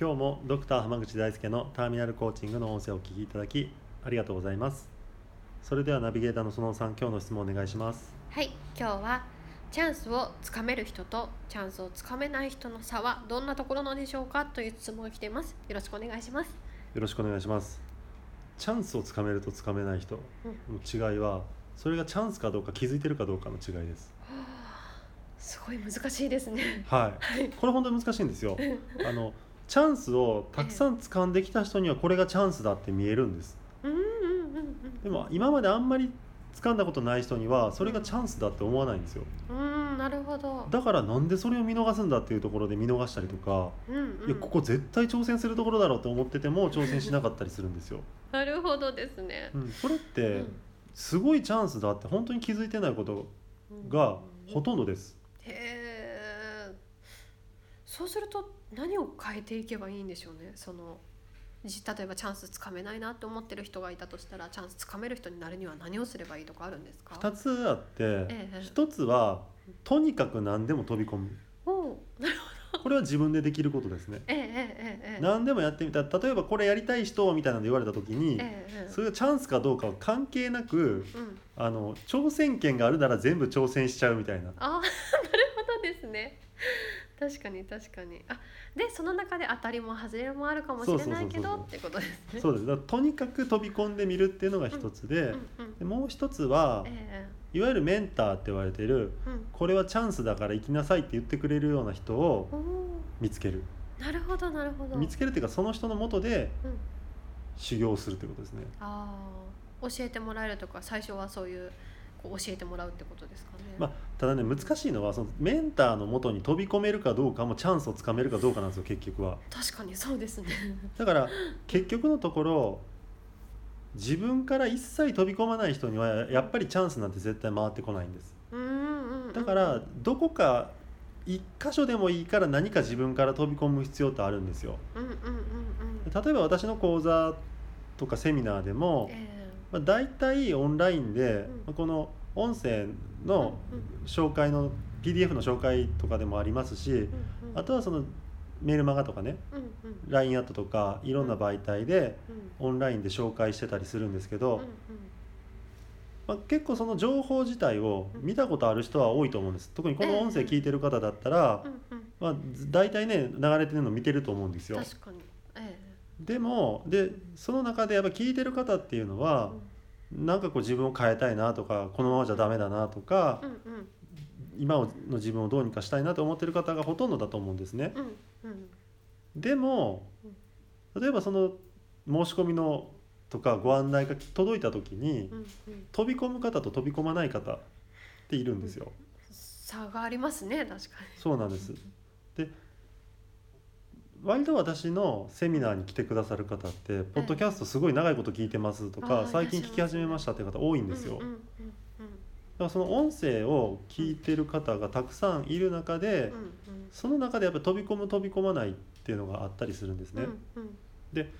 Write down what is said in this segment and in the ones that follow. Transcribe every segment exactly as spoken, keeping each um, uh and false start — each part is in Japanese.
今日もドクター濱口大輔のターミナルコーチングの音声をお聞きいただきありがとうございます。それではナビゲーターの園さん、今日の質問をお願いします。はい、今日はチャンスをつかめる人とチャンスをつかめない人の差はどんなところなのでしょうか、という質問が来ています。よろしくお願いします。よろしくお願いします。チャンスをつかめるとつかめない人の違いは、うん、それがチャンスかどうか気づいてるかどうかの違いです。すごい難しいですね。はい、これ本当に難しいんですよ。あのチャンスをたくさん掴んできた人にはこれがチャンスだって見えるんです。でも今まであんまり掴んだことない人にはそれがチャンスだって思わないんですよ。うーん、なるほど。だからなんでそれを見逃すんだっていうところで見逃したりとか、うんうん、いやここ絶対挑戦するところだろうと思ってても挑戦しなかったりするんですよ。なるほどですね、うん、それってすごいチャンスだって本当に気づいてないことがほとんどです、うんうん、へー。そうすると何を変えていけばいいんでしょうね。その例えばチャンスつかめないなと思ってる人がいたとしたら、チャンスつかめる人になるには何をすればいいとかあるんですか。ふたつあって、ええ、ひとつはとにかく何でも飛び込む。お、なるほど。これは自分でできることですね、ええええ、何でもやってみた。例えばこれやりたい人みたいなので言われた時に、ええ、それがチャンスかどうかは関係なく、うん、あの挑戦権があるなら全部挑戦しちゃうみたいな。あ、なるほどですね。確かに確かに。あ、でその中で当たりも外れもあるかもしれないけどってことですね。そうです。だからとにかく飛び込んでみるっていうのが一つ で,、うんうんうん、でもう一つは、えー、いわゆるメンターって言われている、うん、これはチャンスだから行きなさいって言ってくれるような人を見つける。なるほどなるほど。見つけるっていうか、その人の元で修行するってことですね、うん、あ、教えてもらえるとか、最初はそういう教えてもらうってことですかね、まあ、ただね、難しいのはそのメンターの元に飛び込めるかどうかもチャンスをつかめるかどうかなんですよ、結局は。確かにそうですね。だから結局のところ自分から一切飛び込まない人にはやっぱりチャンスなんて絶対回ってこないんです。うんうんうん、だからどこか一箇所でもいいから何か自分から飛び込む必要ってあるんですよ、うんうんうんうん、例えば私の講座とかセミナーでも、えーまあ、大体オンラインで、うん、この音声の紹介の ピーディーエフ の紹介とかでもありますし、うんうん、あとはそのメールマガとかね、うんうん、ライン アットとかいろんな媒体でオンラインで紹介してたりするんですけど、うんうんまあ、結構その情報自体を見たことある人は多いと思うんです。特にこの音声聞いてる方だったら、えーまあ、大体ね流れてるの見てると思うんですよ。確かに、えーでもでその中でやっぱ聞いてる方っていうのは、うん、なんかこう自分を変えたいなとか、このままじゃダメだなとか、うんうん、今の自分をどうにかしたいなと思ってる方がほとんどだと思うんですね、うんうん、でも例えばその申し込みのとかご案内が届いた時に、うんうん、飛び込む方と飛び込まない方っているんですよ、うん、差がありますね。確かにそうなんです。で割と私のセミナーに来てくださる方ってポッドキャストすごい長いこと聞いてますとか、最近聞き始めましたっていう方多いんですよ。だからその音声を聞いてる方がたくさんいる中で、その中でやっぱり飛び込む飛び込まないっていうのがあったりするんですね。で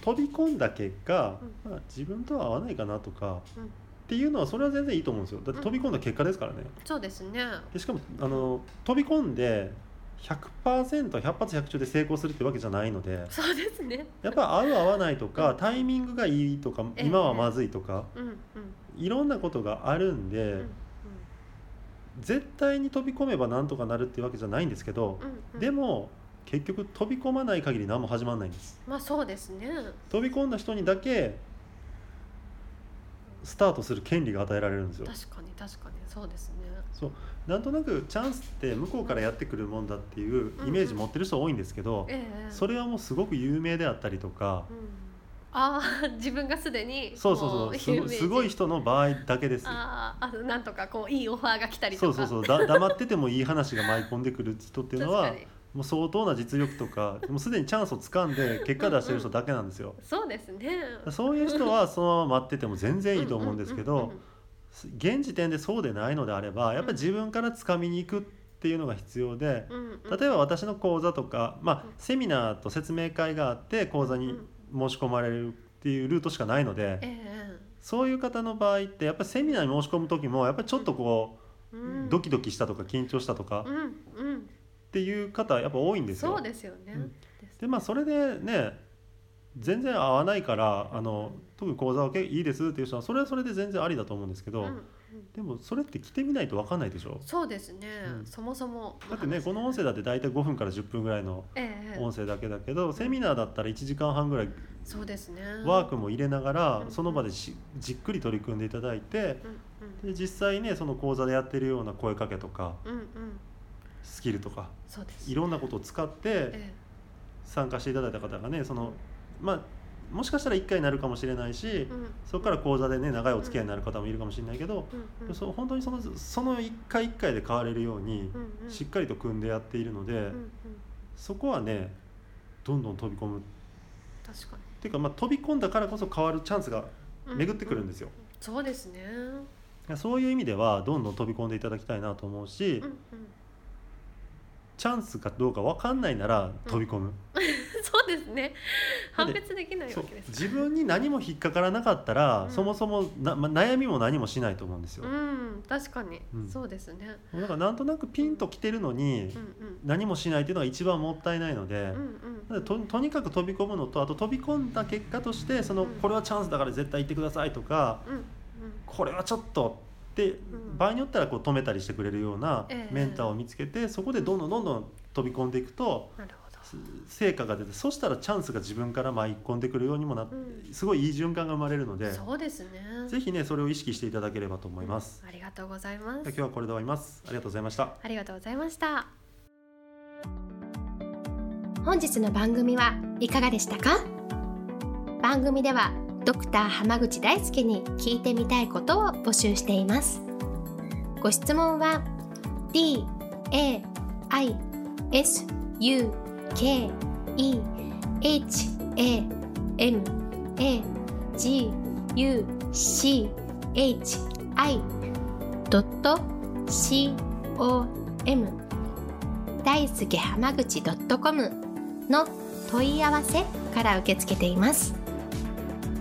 飛び込んだ結果、まあ、自分とは合わないかなとかっていうのはそれは全然いいと思うんですよ。だって飛び込んだ結果ですからね。そうですね。でしかもあの飛び込んでひゃくパーセント ひゃく発ひゃく中で成功するってわけじゃないので、そうですね。やっぱ合う合わないとか、うん、タイミングがいいとか、えー、今はまずいとか、うんうん、いろんなことがあるんで、うんうん、絶対に飛び込めばなんとかなるってわけじゃないんですけど、うんうん、でも結局飛び込まない限り何も始まらないんです。まあそうですね。飛び込んだ人にだけスタートする権利が与えられるんですよ。確かに確かにそうですね。そう、なんとなくチャンスって向こうからやってくるもんだっていうイメージ持ってる人多いんですけど、うんうんえー、それはもうすごく有名であったりとか、うん、あ自分がすでにそうそうそう す, すごい人の場合だけです。ああなんとかこういいオファーが来たりとかそうそうそうだ黙っててもいい話が舞い込んでくる人っていうのはもう相当な実力とかもうすでにチャンスをつかんで結果出してる人だけなんですよ。うん、うん、そうですね。そういう人はそのまま待ってても全然いいと思うんですけど現時点でそうでないのであればやっぱり自分からつかみに行くっていうのが必要で、例えば私の講座とか、まあ、セミナーと説明会があって講座に申し込まれるっていうルートしかないので、そういう方の場合ってやっぱりセミナーに申し込む時もやっぱりちょっとこうドキドキしたとか緊張したとかっていう方やっぱ多いんですよ。そうですよね。うん、でまあそれでね全然合わないからあの特に講座は結構いいですっていう人はそれはそれで全然ありだと思うんですけど、うんうん、でもそれって来てみないと分かんないでしょ。そうですね、うん、そもそもだってねこの音声だって大体ごふんからじゅっぷんぐらいの音声だけだけど、ええ、セミナーだったらいちじかんはんぐらいそうですねワークも入れながらその場でしじっくり取り組んでいただいて、うんうん、で実際ねその講座でやってるような声かけとか、うんうんスキルとかそうです、ね、いろんなことを使って参加していただいた方がねその、まあ、もしかしたらいっかいになるかもしれないし、うん、そこから講座でね長いお付き合いになる方もいるかもしれないけど、うんうん、そ本当にその、そのいっかいいっかいで変われるようにしっかりと組んでやっているので、うんうん、そこはねどんどん飛び込む確かにっていうか、まあ、飛び込んだからこそ変わるチャンスが巡ってくるんですよ、うんうん、そうですね。そういう意味ではどんどん飛び込んでいただきたいなと思うし、うんうんチャンスかどうか分かんないなら飛び込む、うん、そうですね判別できないわけです。自分に何も引っかからなかったら、うん、そもそもな、ま、悩みも何もしないと思うんですよ、うん、確かに、うん、そうですね。なんかなんとなくピンと来てるのに、うんうん、何もしないっていうのが一番もったいないので、うんうん、なので と, とにかく飛び込むのとあと飛び込んだ結果としてその、うん、これはチャンスだから絶対行ってくださいとか、うんうん、これはちょっとで場合によったらこう止めたりしてくれるようなメンターを見つけて、えー、そこでどんどんどんどん飛び込んでいくと成果が出てそしたらチャンスが自分から舞い込んでくるようにもなって、うん、すごいいい循環が生まれるのでそうですねぜひねそれを意識していただければと思います、うん、ありがとうございます。今日はこれで終わります。ありがとうございました。ありがとうございました。本日の番組はいかがでしたか？番組ではドクター濱口大輔に聞いてみたいことを募集しています。ご質問は ディー エー アイ エス ユー ケー イー エイチ エー エム エー ジー ユー シー エイチ アイ ドット コム 大輔濱口 .com の問い合わせから受け付けています。